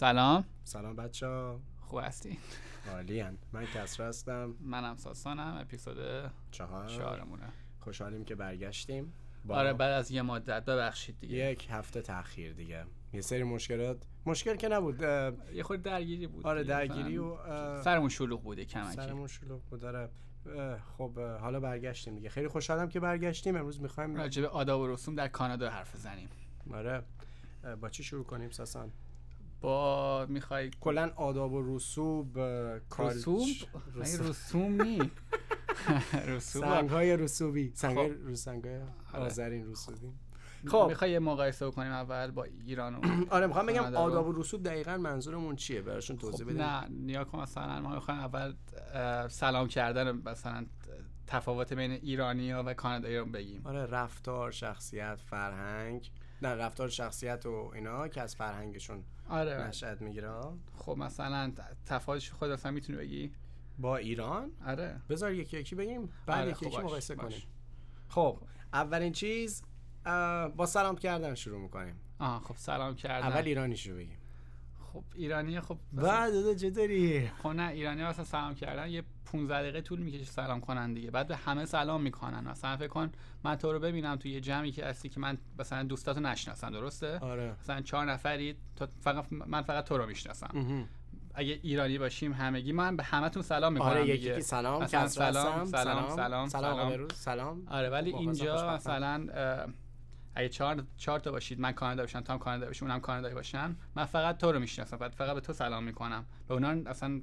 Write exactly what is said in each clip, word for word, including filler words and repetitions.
سلام. سلام بچه‌ها. خوب هستین؟ عالی. من کسرا هستم. منم ساسانم. اپیزود چهار چهارمونه. خوشحالیم که برگشتیم. آره بعد از یه مدت، ببخشید دیگه. یک هفته تأخیر دیگه. یه سری مشکلات، مشکل که نبود، یه خورده درگیری بود. آره درگیری و سرمون شلوغ بوده کمکی. سرمون شلوغ بود. آره. خب حالا برگشتیم دیگه. خیلی خوشحالم که برگشتیم. امروز می‌خوایم راجع به آداب و رسوم در کانادا حرف بزنیم. آره. با چی شروع کنیم ساسان؟ با میخوای کلا آداب و رسوم کار رسوم رسوم نی رسوم سنگ‌های رسوبی سنگ‌های رسنگ‌های آذرین رسوبی. خب میخوای مقایسه بکنیم اول با ایران و آره میخوام بگم آداب و رسوم دقیقاً منظورمون چیه براشون توضیح بدیم. نه نیا کن مثلا ما میخوایم اول سلام کردن مثلا تفاوت بین ایرانی‌ها و کانادایی‌ها بگیم. آره رفتار، شخصیت، فرهنگ. نه رفتار شخصیت و اینا که از فرهنگشون آره نشأت میگیره. خب مثلا تفاوتش خود اصلا میتونی بگی با ایران؟ آره بذار یکی یکی بگیم بعد آره. یکی خب یکی مقایسه کنیم. خب اولین چیز با سلام کردن شروع میکنیم. آها خب سلام کردن اول ایرانیشو بگیم. خب ایرانی خب بعد دادا چطوری؟ خب نه ایرانی واسه سلام کردن یه پانزده دقیقه طول میکشه سلام کنن دیگه. بعد به همه سلام میکنن. مثلا فکر کن من تو رو ببینم تو یه جمعی که هستی که من مثلا دوستاتو نشناسم، درسته؟ آره. مثلا چهار نفری تو فقط من فقط تو رو میشناسم. اگه ایرانی باشیم همگی من به همتون سلام میکنم. آره یکی که سلام مثلا سلام سلام سلام سلام سلام. آره ولی اینجا مثلا اگه چهار چهار تا باشید من کانادا باشم تا هم کانادا باشم اونم کانادایی باشن من فقط تو رو میشناسم بعد فقط به تو سلام میکنم. به اونا اصلا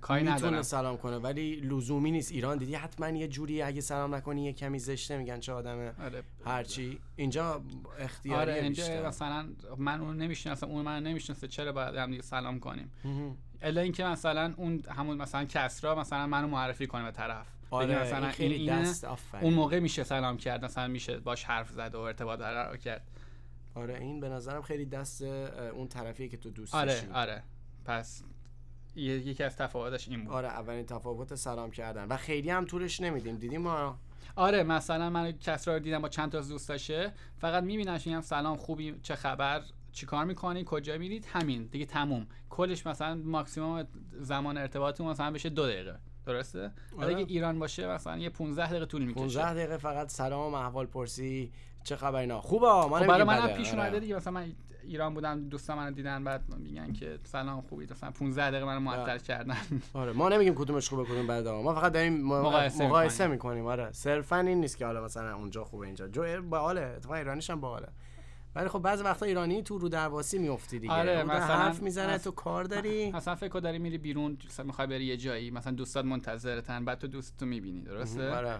کاری ندارم. میتونه سلام کنه ولی لزومی نیست. ایران دیدی حتما یه جوری اگه سلام نکنی یه کمی زشته میگن چه آدمه. آره هرچی اینجا اختیاری آره اینجا بیشتر. مثلا من اون نمیشناسم اون من نمیشناسه چرا باید هم دیگه سلام کنیم؟ الا اینکه مثلا اون همون مثلا کسرا مثلا منو معرفی کنه به طرف. آره مثلا خیلی این دست آفرین. اون موقع میشه سلام کرد مثلا میشه باش حرف زد و ارتباط برقرار کرد. آره این به نظرم خیلی دست اون طرفیه که تو دوستش. آره شید. آره پس یکی از تفاوتش این بود. آره اولین تفاوت سلام کردن و خیلی هم طولش نمیدیم. دیدیم ما آره مثلا من کسرا رو دیدم با چند تا از دوستاشه فقط میبینمش میگم سلام خوبی چه خبر چیکار میکنی کجا میرید همین دیگه تموم. کلش مثلا ماکسیمم زمان ارتباطمون مثلا بشه دو دقیقه درسته؟ اگه ایران باشه مثلا یه پانزده دقیقه طول میکشه. پانزده دقیقه فقط سلام احوال پرسی چه خبر اینا خوبه. من برای منم پیش اومده دیگه مثلا من ایران بودم دوستا منو دیدن بعد میگن که سلام خوبید مثلا پانزده دقیقه منو معطل کردن. آره ما نمیگیم کدومش خوبه کدوم بده ما فقط داریم مقایسه, مقایسه میکنیم. آره صرفا این نیست که حالا مثلا اونجا خوبه اینجا جو باحاله اتفاقا ایرانیش هم باحاله. ولی خب بعضی وقتا ایرانی تو رو درواسی میافتی دیگه. آره مثلا حرف میزنه تو کار داری مثلا فکر داری میری بیرون مثلا میخوای بری یه جایی مثلا دوستات منتظرتن بعد تو دوستتو میبینی درسته. آره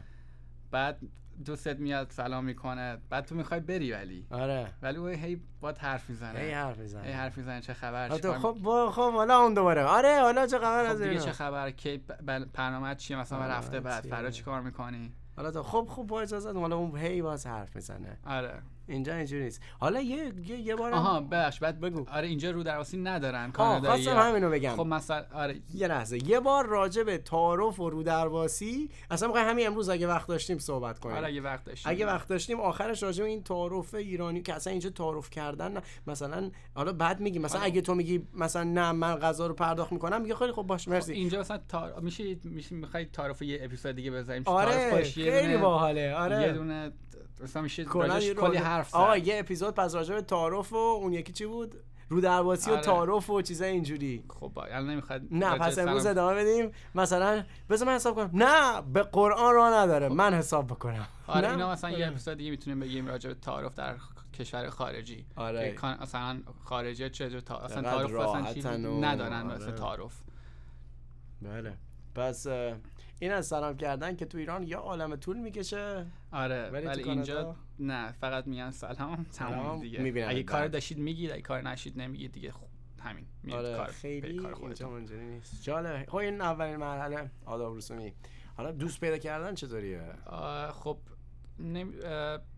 بعد دوستت میاد سلام میکنه بعد تو میخوای بری ولی آره ولی اون هی باهات حرف میزنه هی حرف میزنه هی حرف میزنه چه خبر خب با خب حالا اون دوباره آره حالا چه خبر از این چه خبر که برنامه‌ات چیه مثلا رفته بعد فردا چیکار میکنی حالا تو خب خوب با اجازهت حالا اون هی باز حرف میزنه. آره اینجا اینجوری نیست. حالا یه یه, یه بار آها بخش بعد بگو. آره اینجا رو درواسی ندارن کانادایی. خواستم همینو بگم. خب مثلا آره یه لحظه یه بار راجع به تعارف و رو درواسی اصلا می‌خوام همین امروز اگه وقت داشتیم صحبت کنیم. آره اگه وقت داشتیم. اگه وقت داشتیم آخرش راجع به این تعارف ایرانی که اصلا اینجا تعارف کردن مثلا حالا بعد میگی مثلا آره. اگه تو میگی مثلا نه من غذا رو پرداخت می‌کنم میگه خیلی خب باش مرسی. خب اینجا مثلا تار... میشه میشه می‌خوای تعارف یه اپیزود دیگه بزنیم. آره خیلی باحاله. آره یه دونه مثلا میشه کلی حرف زد. آقا یه اپیزود پس راجع به تعارف و اون یکی چی بود؟ رو درواسی آره. و تعارف و چیزای اینجوری. خب الان نمیخواد نه پس امروز ادامه بدیم. مثلا بذار من حساب کنم. نه به قرآن راه نداره. خب. من حساب بکنم. آره اینا مثلا آره. یه اپیزود دیگه میتونیم بگیم راجع به تعارف در کشور خارجی. آره. که مثلا خارجی چه تا... اصلا تعارف اصلا چیزی ندارن واسه تعارف. بله. پس این از سلام کردن که تو ایران یه عالمه طول میکشه. آره ولی اینجا نه فقط میگن سلام تمام دیگه. اگه کار داشتید میگید اگه کار نشید نمیگید دیگه. خب همین آره کار خیلی کار اینجا اونجوری نیست. جالب. خب این اولین مرحله آداب رسومی. حالا دوست پیدا کردن چطوریه؟ خب نمی...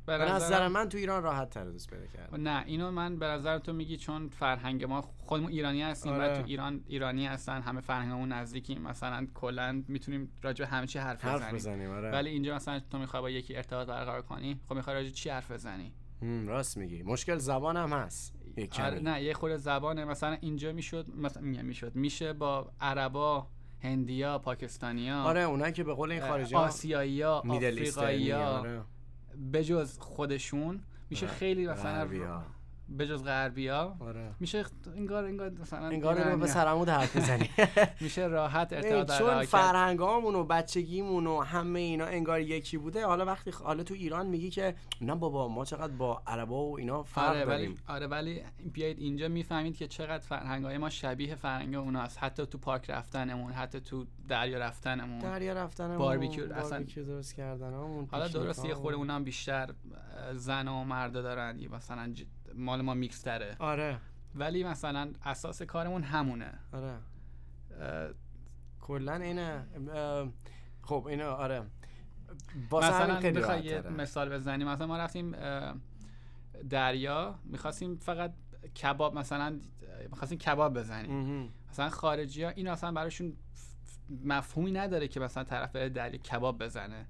به نظر من تو ایران راحت تر دوست پیدا کردن. نه اینو من به نظر تو میگی چون فرهنگ ما خودمون ایرانی هستیم. آره. بعد تو ایران ایرانی هستن همه فرهنگمون نزدیکیم مثلا کلا میتونیم راجع به همه چی حرف, حرف بزنیم, بزنیم. آره. ولی اینجا مثلا تو میخوای با یکی ارتباط برقرار کنی خب میخوای راجع چی حرف بزنی؟ راست میگی مشکل زبان هم هست. آره نه یه خورده زبانه، مثلا اینجا میشد مثلا میشد میشه با عربا، هندیا، پاکستانیا، آره اونایی که به قول این خارجی آسیایی‌ها، آفریقایی‌ها، آره. بجز خودشون میشه خیلی مثلا بجز غربیا، آره. میشه انگار انگار مثلا انگار به سرعمود حرف میزنی میشه راحت ارتباط برقرار کرد، چون فرهنگامون و بچگیمون و همه اینا انگار یکی بوده. حالا وقتی حالا تو ایران میگی که نه بابا ما چقدر با عربا و اینا فرق آره داریم، ولی آره ولی بیایید اینجا میفهمید که چقدر فرهنگای ما شبیه فرهنگ اوناست، حتی تو پارک رفتنمون، حتی تو دریا رفتنمون، دریا رفتنمون، باربیکیو اصلا درست کردنمون. حالا درسته خود اونام بیشتر زن و مردا دارن مثلا ج... مال ما میکس تره، آره، ولی مثلا اساس کارمون همونه، آره کلا اینه. خب اینه آره مثلا بخوای یه مثال بزنیم، مثلا ما رفتیم دریا میخواستیم فقط کباب، مثلا میخواستیم کباب بزنیم، مثلا خارجی ها این اصلا براشون مفهومی نداره که مثلا طرف بره دریا کباب بزنه،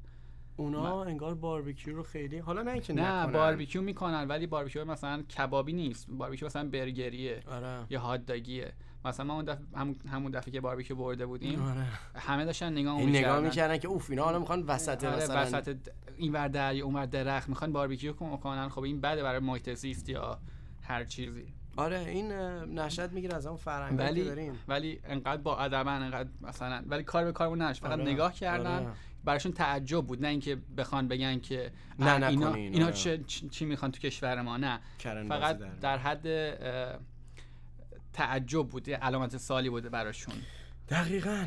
اونا من... انگار باربیکیو رو خیلی حالا نه اینکه نه باربیکیو میکنن، ولی باربیکیو مثلا کبابی نیست، باربیکیو مثلا برگریه، آره. یا هات داگیه. مثلا ما اون دفعه همون همون دفعه که باربیکیو برده بودیم، آره. همه داشتن نگاه میکردن، نگاه میکردن که اوف اینا حالا میخوان وسط آره مثلا وسط اینور دریا اونور درخت میخوان باربیکیو کنن. خب این بده برای محیط زیست یا هر چیزی، آره این نشأت میگیره از اون فرهنگی که داریم، ولی انقدر با ادبن انقدر مثلا ولی کار به کارمون نش، فقط آره. نگاه کردن، آره. براشون تعجب بود، نه اینکه بخوان بگن که نه نه اینا اینا, اینا چه چی میخوان تو کشور ما، نه فقط در, در حد تعجب بود، علامت سوالی بود براشون. دقیقاً.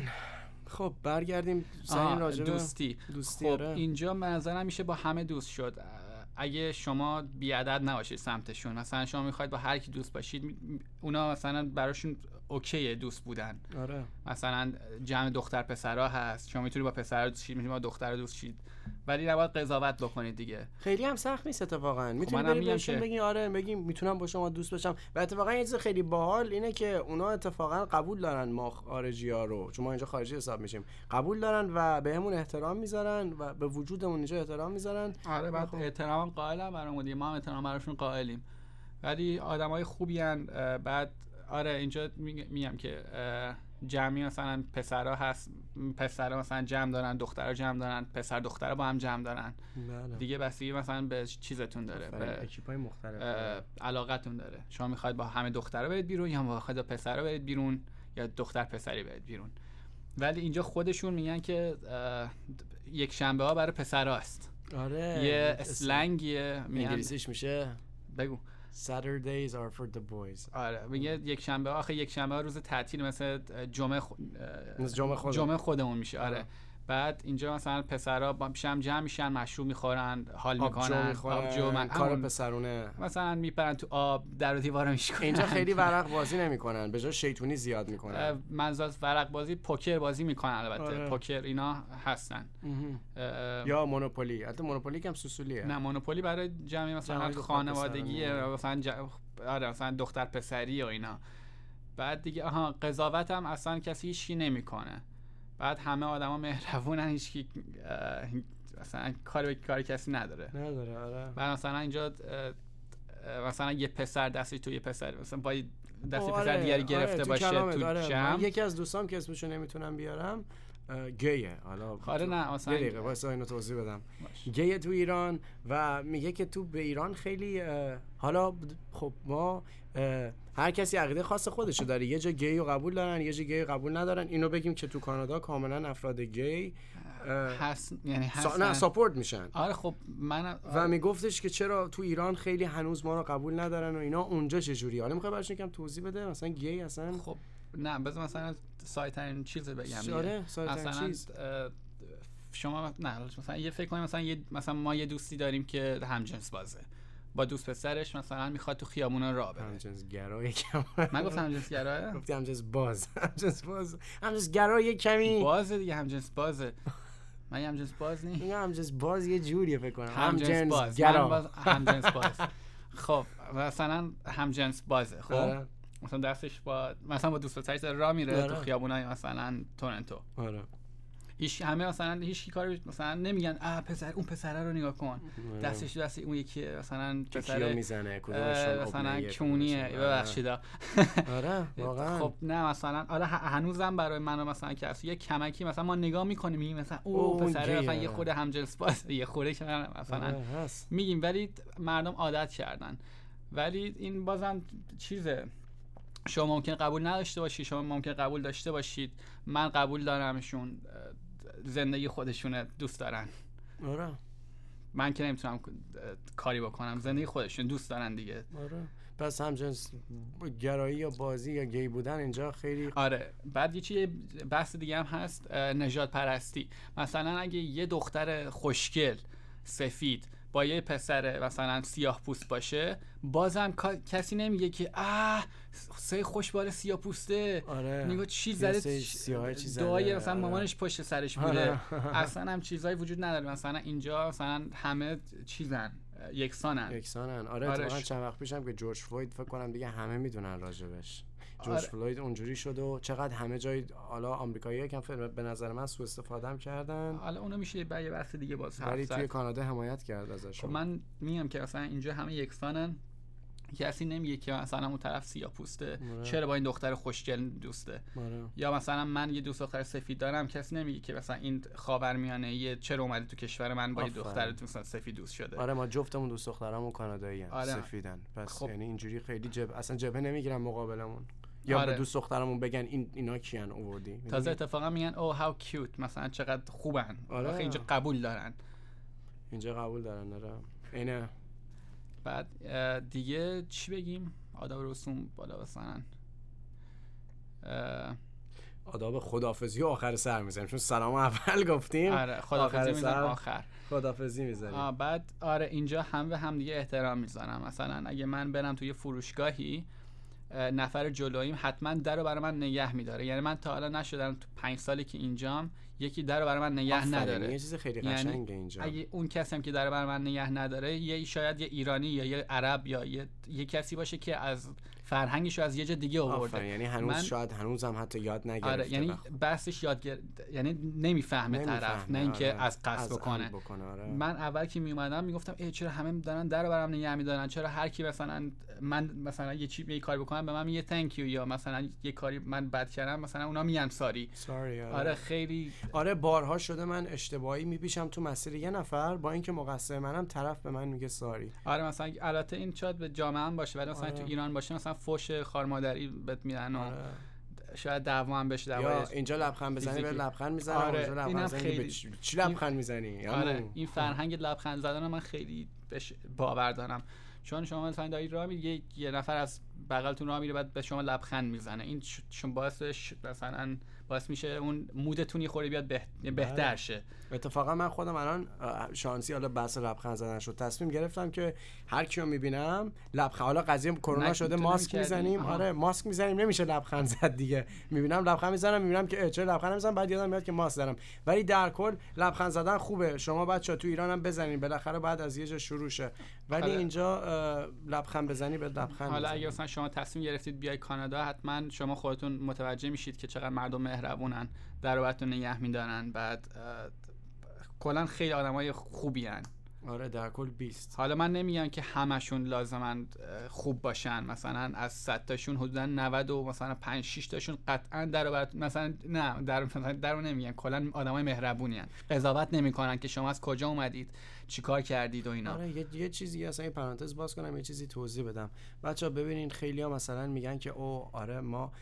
خب برگردیم سعی راجع به دوستی. دوستی خب ره. اینجا منظرم میشه با همه دوست شد اگه شما بی‌ادب نباشید سمتشون. مثلا شما میخواید با هر کی دوست باشید، اونا مثلا براشون اوکیه دوست بودن، آره. مثلا جمع دختر پسرها هست، شما میتونید با پسر دوست شید، میتونید با دختر دوست شید، ولی نباید قضاوت بکنید دیگه. خیلی هم سخت نیست اتفاقا، میتونید برید بهشون بگین آره بگیم میتونم با شما دوست باشم. و اتفاقا یه چیز خیلی باحال اینه که اونا اتفاقا قبول دارن ما خارجی‌ها رو، چون ما اینجا خارجی حساب میشیم، قبول دارن و بهمون احترام میذارن و به وجودمون اینجا احترام میذارن، آره. بعد احترام قائلن برامون دیگه، ما هم احترام براشون قائلیم، ولی آدمای خوبی ان. بعد آره اینجا میگم که جمعی مثلا پسرها هست، پسرها مثلا جمع دارن، دخترها جمع دارن، پسر دخترها با هم جمع دارن، بله. دیگه بستگی مثلا به چیزتون داره، به اکیپای مختلف علاقتون داره. شما میخواید با همه دخترها برید بیرون یا میخواید با پسرها برید بیرون یا دختر پسری برید بیرون، ولی اینجا خودشون میگن که یک شنبه ها برای پسرها است، آره. یه اسلنگیه انگلیسیش میشه بگو Saturdays are for the boys. آره میگه یک شنبه، آخه یک شنبه روز تعطیل مثلا جمعه خو... جمعه خودمون جمعه خودمون میشه، آره. آه. بعد اینجا مثلا پسرا با هم جمع میشن، مشروب میخورن، حال میکنن، آبجو من کار پسرونه مثلا میپرن تو آب، در و دیوار میشکنن. اینجا خیلی ورق بازی نمیکنن، به جای شیطونی زیاد میکنن. منظور ورق بازی پوکر بازی میکنن، البته آره. پوکر اینا هستن یا مونوپولی. البته مونوپولی کم سوسولیه، نه مونوپولی برای جمعی مثلا خانوادگیه، مثلا آره مثلا دختر پسری و اینا. بعد دیگه آها قضاوت هم اصلا کسی هیچکی نمیکنه. بعد همه آدما مهربونن، هیچکی مثلا کار به کار کسی نداره. نداره آره. بعد مثلا اینجا مثلا یه پسر دستی تو یه پسر مثلا با دستی آره، پسر دیگری گرفته آره، تو باشه تو آره. جمع. یکی از دوستام که اسمشو نمیتونم بیارم گیه، حالا آره نه مثلا یه دقیقه واسه اینو توضیح بدم. گیه تو ایران و میگه که تو به ایران خیلی حالا خب ما هر کسی عقیده خاص خودشو داره، یه جا گی رو قبول دارن، یه جا گی رو قبول ندارن. اینو بگیم که تو کانادا کاملا افراد گی هست، یعنی هست نه ساپورت میشن، آره. خب من آره. و میگفتش که چرا تو ایران خیلی هنوز ما رو قبول ندارن و اینا، اونجا چه جوریه؟ حالا میخوای براتون یکم توضیح بده مثلا گی اصلا؟ خب نه بذار مثلا سایترین چیز بگم، آره سایترین چیز شما نه مثلا یه فکر کنیم مثلا یه مثلا ما یه دوستی داریم که همجنس بازه، با دوست پسرش مثلا میخواد تو خیابونا راه بره. همجنس گرا یکم من گفتم همجنس گرا، گفتم همجنس باز، همجنس باز، همجنس گرا یه کمی باز دیگه، همجنس بازه. من همجنس باز نی، میگم همجنس باز یه جوریه فکر کنم، همجنس گرا، همجنس باز. خب مثلا همجنس بازه، خب مثلا دستش با مثلا با دوست پسرش داره راه میره تو خیابونای مثلا تورنتو، آره. هیچ همه مثلا هیچ کاری مثلا نمیگن آ پسر اون پسره رو نگاه کن دستش دست اون یکی مثلا پسره میزنه کدومشون مثلا کونیه ببخشید. آره واقعا خب نه مثلا آره هنوزم برای من مثلا که اصلا یه کمکی مثلا ما نگاه میکنیم میگیم مثلا او پسره مثلا یه خود همجنس باشه یه خوره مثلا میگیم، ولی مردم عادت کردن. ولی این بازم چیزه، شما ممکن قبول نداشته باشید، شما ممکن قبول داشته باشید، من قبول دارمشون، زندگی خودشونه، دوست دارن. آره من که نمیتونم کاری بکنم، زندگی خودشون دوست دارن دیگه. آره پس همجنس گرایی یا بازی یا گی بودن اینجا خیلی آره. بعد یه چیز بحث دیگه هم هست، نژاد پرستی. مثلا اگه یه دختر خوشگل سفید با یه پسر مثلا سیاه پوست باشه، بازم کسی نمیگه که آه سه خوشبال سیاه پوسته. آره. نگاه چی زده دعایی مثلا مامانش پشت سرش بوده. آره. اصلا هم چیزایی وجود نداره. مثلا اینجا مثلا همه چیزن یکسانن یکسانن. آره واقعا. آره. چند وقت پیشم که جورج فلوید فکر کنم دیگه همه میدونن راجبش. جورج آره. فلوید اونجوری شد و چقدر همه جای حالا آمریکایی‌ها کم به نظر من سوء استفاده هم کردن. حالا اونو میشه به یه بحث دیگه باز حرف زد. ولی توی کانادا حمایت کرد ازش. من میگم که مثلا اینجا همه یکسانن، کسی نمیگه که مثلا اون طرف سیاه‌پوسته چرا با این دختر خوشگل دوسته. مره. یا مثلا من یه دوست دختر سفید دارم، کسی نمیگه که مثلا این خاورمیانه‌ای چرا اومده تو کشور من با یه دختر مثلا سفید دوست شده. آره ما جفتمون دوست دخترامون کانادایی ان. آره. سفیدن. پس خب. یعنی اینجوری خیلی جب اصلا جبهه نمیگیرن مقابلمون. یا آره. به دوست دخترامون بگن این اینا کیان آوردی. تازه اتفاقا میگن او هاو کیوت، مثلا چقدر خوبن. آره. اینجا قبول دارن. اینجا قبول دارن. آره. اینه. بعد دیگه چی بگیم؟ آداب رسوم بالا بسنن، آداب خداحافظی و آخر سر میزنیم چون سلام اول گفتیم. آره خداحافظی میزنیم آخر خداحافظی میزنیم. بعد آره اینجا هم و هم دیگه احترام میزنم. مثلا اگه من برم توی فروشگاهی نفر جلویم حتما در رو برای من نگه میداره، یعنی من تا حالا نشدم تو پنج سالی که اینجام یکی در رو برای من نگه نداره. یه چیز خیلی قشنگه اینجا. اگه اون کسی هم که در رو برای من نگه نداره یه شاید یه ایرانی یا یه عرب یا یه, یه کسی باشه که از فرهنگش از یه جا دیگه آورده، یعنی هنوز من... شاید هنوزم حتی یاد نگرفته. آره یعنی بحثش یاد گر... یعنی نمیفهمه نمی طرف، نه اینکه آره. از قصد بکنه, بکنه آره. من اول که می اومدم میگفتم ای چرا همه دارن درو برام نگه میدارن، چرا هر کی مثلا من مثلا یه چیزی یه کاری بکنم به من میگه thank you یا مثلا یه کاری من بد کردم مثلا اونا میگن ساری ساری. آره. آره خیلی آره بارها شده من اشتباهی میپیشم تو مسیر یه نفر، با اینکه مقصر منم طرف به من میگه ساری. آره مثلا البته این شاید به جامعه هم باشه، ولی مثلا تو ایران باشه مثلا فوش خارمادری بهت میدن و شاید دعوا هم بشه. دعوا یا اینجا لبخند بزنی به لبخند میزنن. آره اونجا لبخند بزنی خیلی... به چی لبخند میزنی. آره این فرهنگ لبخند زدن من خیلی بش... باور دارم، چون شما مثلا دارید راه میرید یه نفر از بغلتون راه میره بعد به شما لبخند میزنه، این چون باعثش مثلا باعث میشه اون مودتون یه خورده بیاد به... بهتر شه. اتفاقا من خودم الان شانسی حالا بحث لبخند زدن شد تصمیم گرفتم که هر کیو میبینم لبخند، حالا قضیه کرونا شده ماسک میزنیم. آره ماسک میزنیم نمیشه لبخند زد دیگه، میبینم لبخند میزنم میبینم که چرا لبخند میزنم بعد یادم میاد که ماسک زدم. ولی در کل لبخند زدن خوبه، شما بچا تو ایران هم بزنید بالاخره بعد از یه جا شروع شه، ولی حالا. اینجا لبخند بزنی به لبخند. حالا اگه مثلا شما تصمیم گرفتید بیای کانادا حتما شما خودتون متوجه میشید که چقدر مردم مهربونن، دروبتون نگه میدارن، بعد کلا خیلی آدمای خوبی هن. آره در کل بیست. حالا من نمیگم که همشون لازمن خوب باشن، مثلا از صد تاشون حدودا نود و مثلا پنج شش تاشون قطعا دروبت مثلا نه در مثلا درو نمیگم، کلا آدمای مهربونی ان، قضاوت نمیکنن که شما از کجا اومدید چیکار کردید و اینا. آره یه, یه چیزی اصلا این پرانتز باز کنم، یه چیزی توضیح بدم بچا. ببینین خیلیا مثلا میگن که او آره ما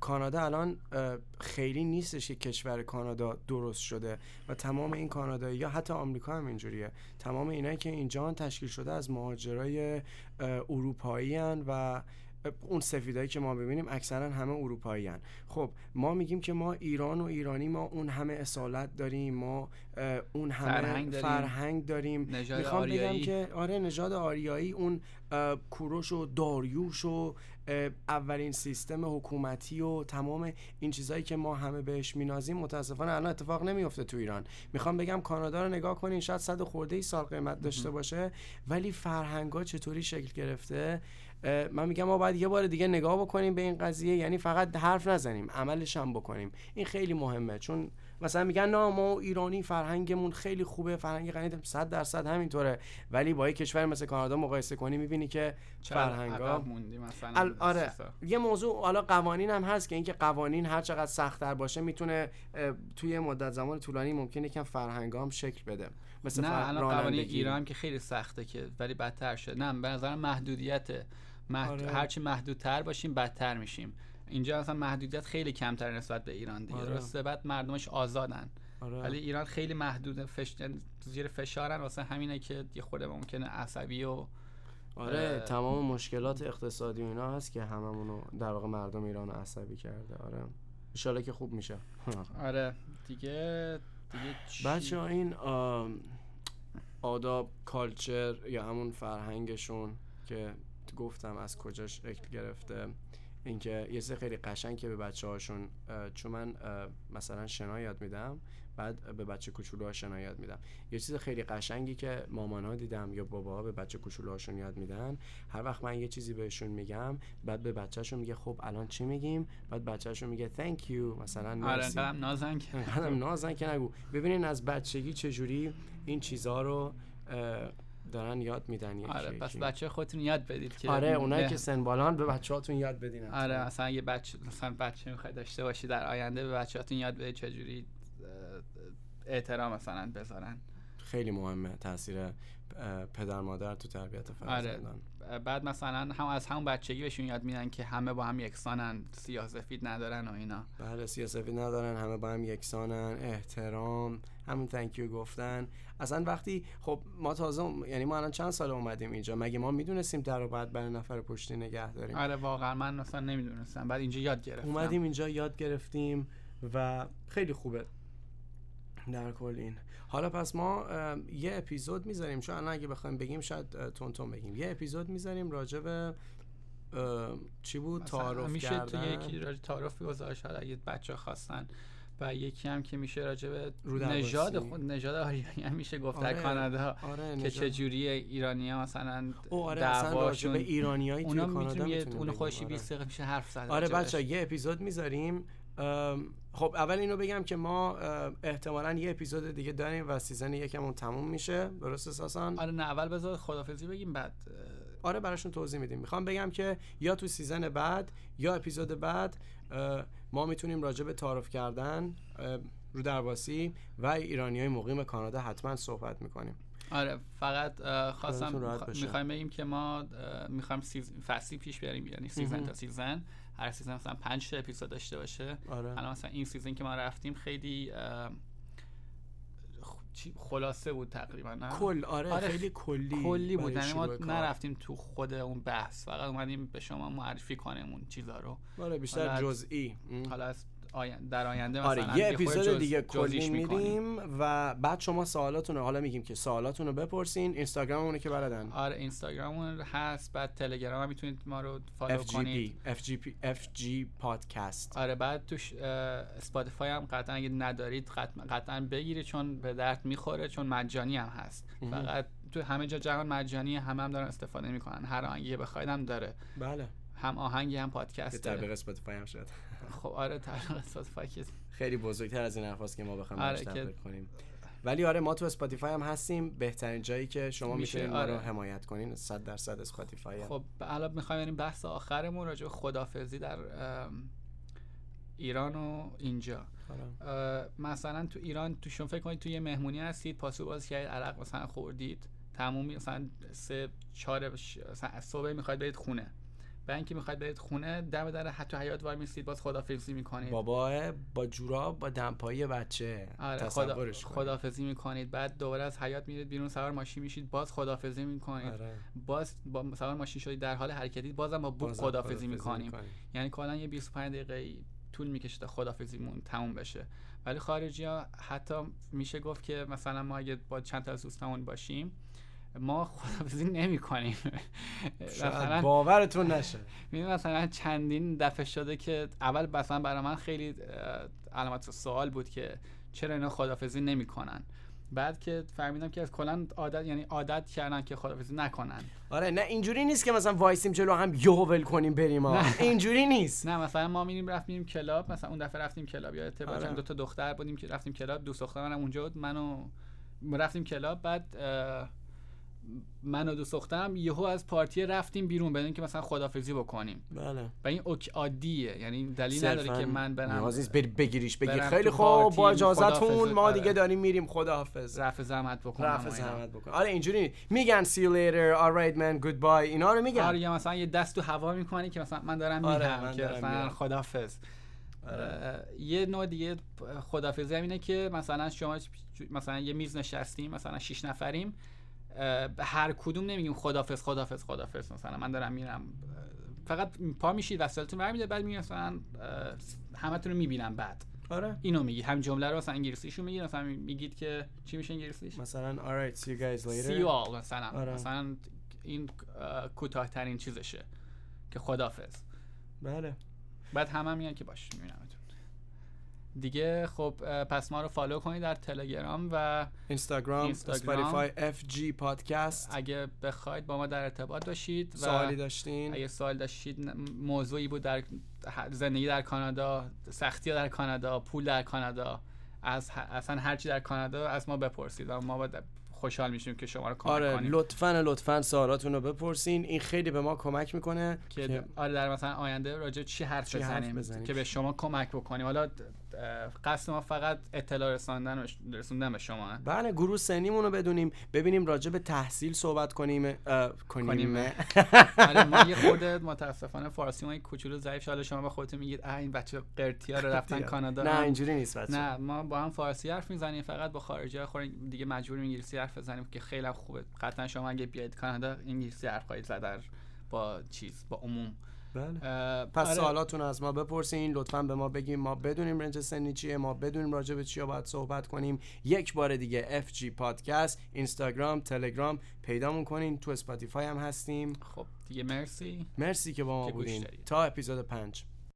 کانادا الان خیلی نیستش که کشور کانادا درست شده و تمام این کانادایی یا حتی آمریکا هم اینجوریه، تمام اینایی که اینجا تشکیل شده از مهاجرای اروپایی ان و اون سفیدایی که ما ببینیم اکثرا همه اروپایی ان. خب ما میگیم که ما ایران و ایرانی ما اون همه اصالت داریم، ما اون همه فرهنگ داریم, فرهنگ داریم. میخوام بگم که آره نژاد آریایی اون کوروش و داریوش و اولین سیستم حکومتی و تمام این چیزایی که ما همه بهش مینازیم متاسفانه الان اتفاق نمیفته تو ایران. میخوام بگم کانادا رو نگاه کنین، شاید صد خورده ای سال قیمت داشته باشه ولی فرهنگا چطوری شکل گرفته من میگم ما باید یه بار دیگه نگاه بکنیم به این قضیه، یعنی فقط حرف نزنیم، عملش هم بکنیم. این خیلی مهمه، چون مثلا میگن نه ما ایرانی فرهنگمون خیلی خوبه، فرهنگ غنی، صد درصد همینطوره، ولی با یه کشور مثل کانادا مقایسه کنی میبینی که فرهنگا موندیم مثلا. آره یه موضوع حالا قوانین هم هست که اینکه قوانین هر چقدر سخت‌تر باشه میتونه توی مدت زمان طولانی ممکنه یکم فرهنگا هم شکل بده. مثلا قوانین ایران که خیلی سخته که ولی بدتر شد. نه به نظر محدودیته، محدود... آره. هرچی محدودتر باشیم بدتر میشیم. اینجا اصلا محدودیت خیلی کمتر نسبت به ایران دیگه. آره. درسته، بعد مردمش آزادن، ولی آره. ایران خیلی محدود، فش... زیر فشارن، واسه همینه که یه خورده ممکنه عصبی و آره تمام مشکلات اقتصادی اینا هست که هممونو در واقع مردم ایران عصبی کرده. آره ان شاءالله که خوب میشه. آره دیگه دیگه چی... بچه‌ها این آداب کالچر یا همون فرهنگشون که گفتم از کجاش شکل گرفته، اینکه یه سری خیلی قشنگ که به بچه‌هاشون، چون من مثلا شنا یاد میدم، بعد به بچه کوچولوها شنا یاد میدم، یه چیز خیلی قشنگی که مامان‌ها دیدم یا باباها به بچه کوچولوهاشون یاد میدن، هر وقت من یه چیزی بهشون میگم بعد به بچه‌شون میگه خب الان چی میگیم، بعد بچه‌شون میگه thank you مثلا مرسی. آره قدم نازن که قدم نازن که نگو. ببینین از بچگی چجوری این چیزها رو دارن یاد میدن. یکی آره پس بچه خودتون یاد بدید که آره اونایی که سن بالان به بچه‌هاتون یاد بدین. آره مثلا یه بچه مثلا بچه میخواد داشته باشی در آینده، به بچه‌هاتون یاد بده چجوری احترام مثلا بذارن. خیلی مهمه تاثیر پدر مادر تو تربیت فرزندان. آره. بعد مثلا هم از همون بچگی بهشون یاد میدن که همه با هم یکسانن، سیاه سفید ندارن و اینا. بله سیاه سفید ندارن، همه با هم یکسانن، احترام، همون تانکیو گفتن. اصلا وقتی خب ما تازه یعنی ما الان چند سال اومدیم اینجا، مگه ما میدونستیم در رو بعد برای نفر پشتی نگه داریم؟ آره واقعا من مثلا نمیدونستم، بعد اینجا یاد گرفتیم. اومدیم اینجا یاد گرفتیم و خیلی خوبه در کل این. حالا پس ما یه اپیزود میذاریم، چون اگه بخوایم بگیم شاید تونتون بگیم، یه اپیزود میذاریم راجع به چی بود تعارف کردن، تو یکی راجع تعارف گذاشت اگه بچه خواستن، و یکی هم که میشه راجع به نژاد خود نژاد آریایی هم میشه گفت در کانادا که چجوری ایرانی‌ها مثلا دعواشون به ایرانیایی تو کانادا میتونه اون خوشی بیست دقیقه میشه حرف زد. آره بچه‌ها یه اپیزود میذاریم. خب اول اینو بگم که ما احتمالاً یه اپیزود دیگه داریم و سیزن یکمون تموم میشه، درسته ساسان؟ آره نه اول بذار خدافظی بگیم بعد. آره براشون توضیح میدیم. میخوام بگم که یا تو سیزن بعد یا اپیزود بعد ما میتونیم راجع به تعارف کردن، رو درواسی و ایرانیای مقیم کانادا حتما صحبت میکنیم. آره فقط خواستم میخوایم بگیم که ما میخوایم فصلی پیش بیاریم، یعنی سیزن تا سیزن، هر سیزن مثلا پنج اپیزود داشته باشه. آره. الان مثلا این سیزن که ما رفتیم خیلی خلاصه بود تقریبا، نه کل آره, آره خیلی کلی کلی بود، یعنی ما نرفتیم تو خود اون بحث، فقط اومدیم به شما معرفی کنیم اون چیزا رو. آره بیشتر حالا جزئی. حالا از در آینده مثلا آره یه اپیزود دیگه کلی میریم و بعد شما سوالاتون رو حالا میگیم که سوالاتون رو بپرسین. اینستاگرام اون که بلدن، آره اینستاگرام هست، بعد تلگرام هم میتونید ما رو فالو اف جی پی کنید، اف جی پی اف جی پادکست. آره بعد تو اسپاتیفای هم قطعا اگه ندارید قطعا بگیرید، چون به درد میخوره، چون مجانی هم هست، فقط تو همه جا جهان مجانی، همه هم دارن استفاده میکنن، هر آهنگی بخواید هم داره. بله هم آهنگی هم پادکست داره. تبلیغ اسپاتیفای هم شد. خب آره تبلیغ اسپاتیفای خیلی بزرگتر از این حرفاست که ما بخوایم آره تبلیغ کنیم، ولی آره ما تو اسپاتیفای هم هستیم، بهترین جایی که شما میتونید آره. ما رو حمایت کنین صد درصد اسپاتیفای. خب الان میخوایم بریم بحث آخرمون راجع به خدافظی در ایران و اینجا. آره. مثلا تو ایران تو شما فکر کنید تو یه مهمونی هستید، پاسو باز کردید، عرق مثلا خوردید، تمومی مثلا سه چهار صبح میخواید برید خونه، و اینکه میخواید برید خونه دم در حتی حیات وای میستید، باز خدافظی میکنید، بابا با جوراب با دمپایی بچه. آره خدا... خدافظی میکنید، بعد دوباره از حیات میرید بیرون، سوار ماشین میشید، باز خدافظی میکنید. آره. باز با سوار ماشین شدید در حال حرکتید، بازم با بوق خدافظی میکنیم. یعنی کلا یه بیست و پنج دقیقه طول میکشه تا خدافظیمون تموم بشه. ولی خارجی ها حتی میشه گفت که مثلا ما اگه با چند تا از دوستامون باشیم ما خدافظی نمی کنیم. شاید باورتون نشه. میدونی مثلا چندین دفعه شده که اول مثلا برای من خیلی علامت سوال بود که چرا اینا خدافظی نمی کنن، بعد که فهمیدم که از کلا عادت یعنی عادت کردن که خداحافظی نکنن. آره نه اینجوری نیست که مثلا وایسیم جلو هم یهو ول کنیم بریم ها. اینجوری نیست. نه مثلا ما میریم رفتیم کلاب، مثلا اون دفعه رفتیم کلاب یا اتفاقا آره. دو تا دختر بودیم که رفتیم کلاب، دوست دخترم اونجا بود، منو رفتیم کلاب، بعد من و دوست دخترم یهو از پارتی رفتیم بیرون بدون که مثلا خداحافظی بکنیم. بله. و این اوکی عادیه، یعنی دلیل نداره که من برم نیاز نیست بگیریش بگیر خیلی خوب با اجازهتون ما دیگه داریم میریم خداحافظ. رفع زحمت بکن. رفع زحمت بکن. آره اینجوری میگن see you later alright man goodbye اینا رو میگن. آره یا مثلا یه دست تو هوا میکنی که مثلا من دارم میرم که مثلا خداحافظ. یه نوع دیگه خداحافظی همینه که مثلا شما مثلا یه میز نشستیم مثلا شش نفریم، هر کدوم نمیگیم خدافظ خدافظ خدافظ، مثلا من دارم میرم، فقط پا میشید وسایلتون برمی‌دارید بعد میگم مثلا همتون رو میبینم بعد. آره اینو میگی، هم جمله رو مثلا انگلیسیشو میگی، مثلا میگید که چی میشه انگلیسیش مثلا alright see you guys later see you all مثلا. آره. مثلا این کوتاه‌ترین چیزشه که خدافظ. بله بعد همه هم میگن که باش میبینمتون دیگه. خب پس ما رو فالو کنید در تلگرام و اینستاگرام، اسپاتیفای، اف جی پادکست. اگه بخواید با ما در ارتباط باشید و سوالی داشتین، اگه سوال داشتید، موضوعی بود در زندگی در کانادا، سختی‌ها در کانادا، پول در کانادا، از اصلا هر چی در کانادا از ما بپرسید و ما بعد خوشحال میشیم که شما رو کمک آره، کنیم. آره لطفاً لطفاً سوالاتون رو بپرسین، این خیلی به ما کمک میکنه که, که آره در مثلا آینده راجع چی حرف بزنیم, بزنیم که به شما کمک بکنیم. حالا قصد ما فقط اطلاع رساندن رسوندن به شما. بله گروه سنیمون رو بدونیم، ببینیم راجع به تحصیل صحبت کنیم کنیم. آره ما یه خورده متاسفانه فارسیمون کوچولو ضعیف شده، شما به خودتون میگید آ این بچه قرتیا رو رفتن کانادا. نه اینجوری نیست بچه. نه ما با هم فارسی حرف میزنیم، فقط با خارجی‌ها خوریم دیگه مجبوریم انگلیسی حرف بزنیم که خیلی خوبه. قطعا شما اگه بیاید کانادا انگلیسی حرف خواهید زد با چیز با عموم. بله. پس آره. سوالاتون از ما بپرسین، لطفاً به ما بگیم، ما بدونیم رنج سنی چیه، ما بدونیم راجع به چیا باید صحبت کنیم. یک بار دیگه اف جی پادکست، اینستاگرام، تلگرام پیدامون کنین، تو اسپاتیفای هم هستیم. خب دیگه مرسی مرسی که با ما بودین تا اپیزود پنج.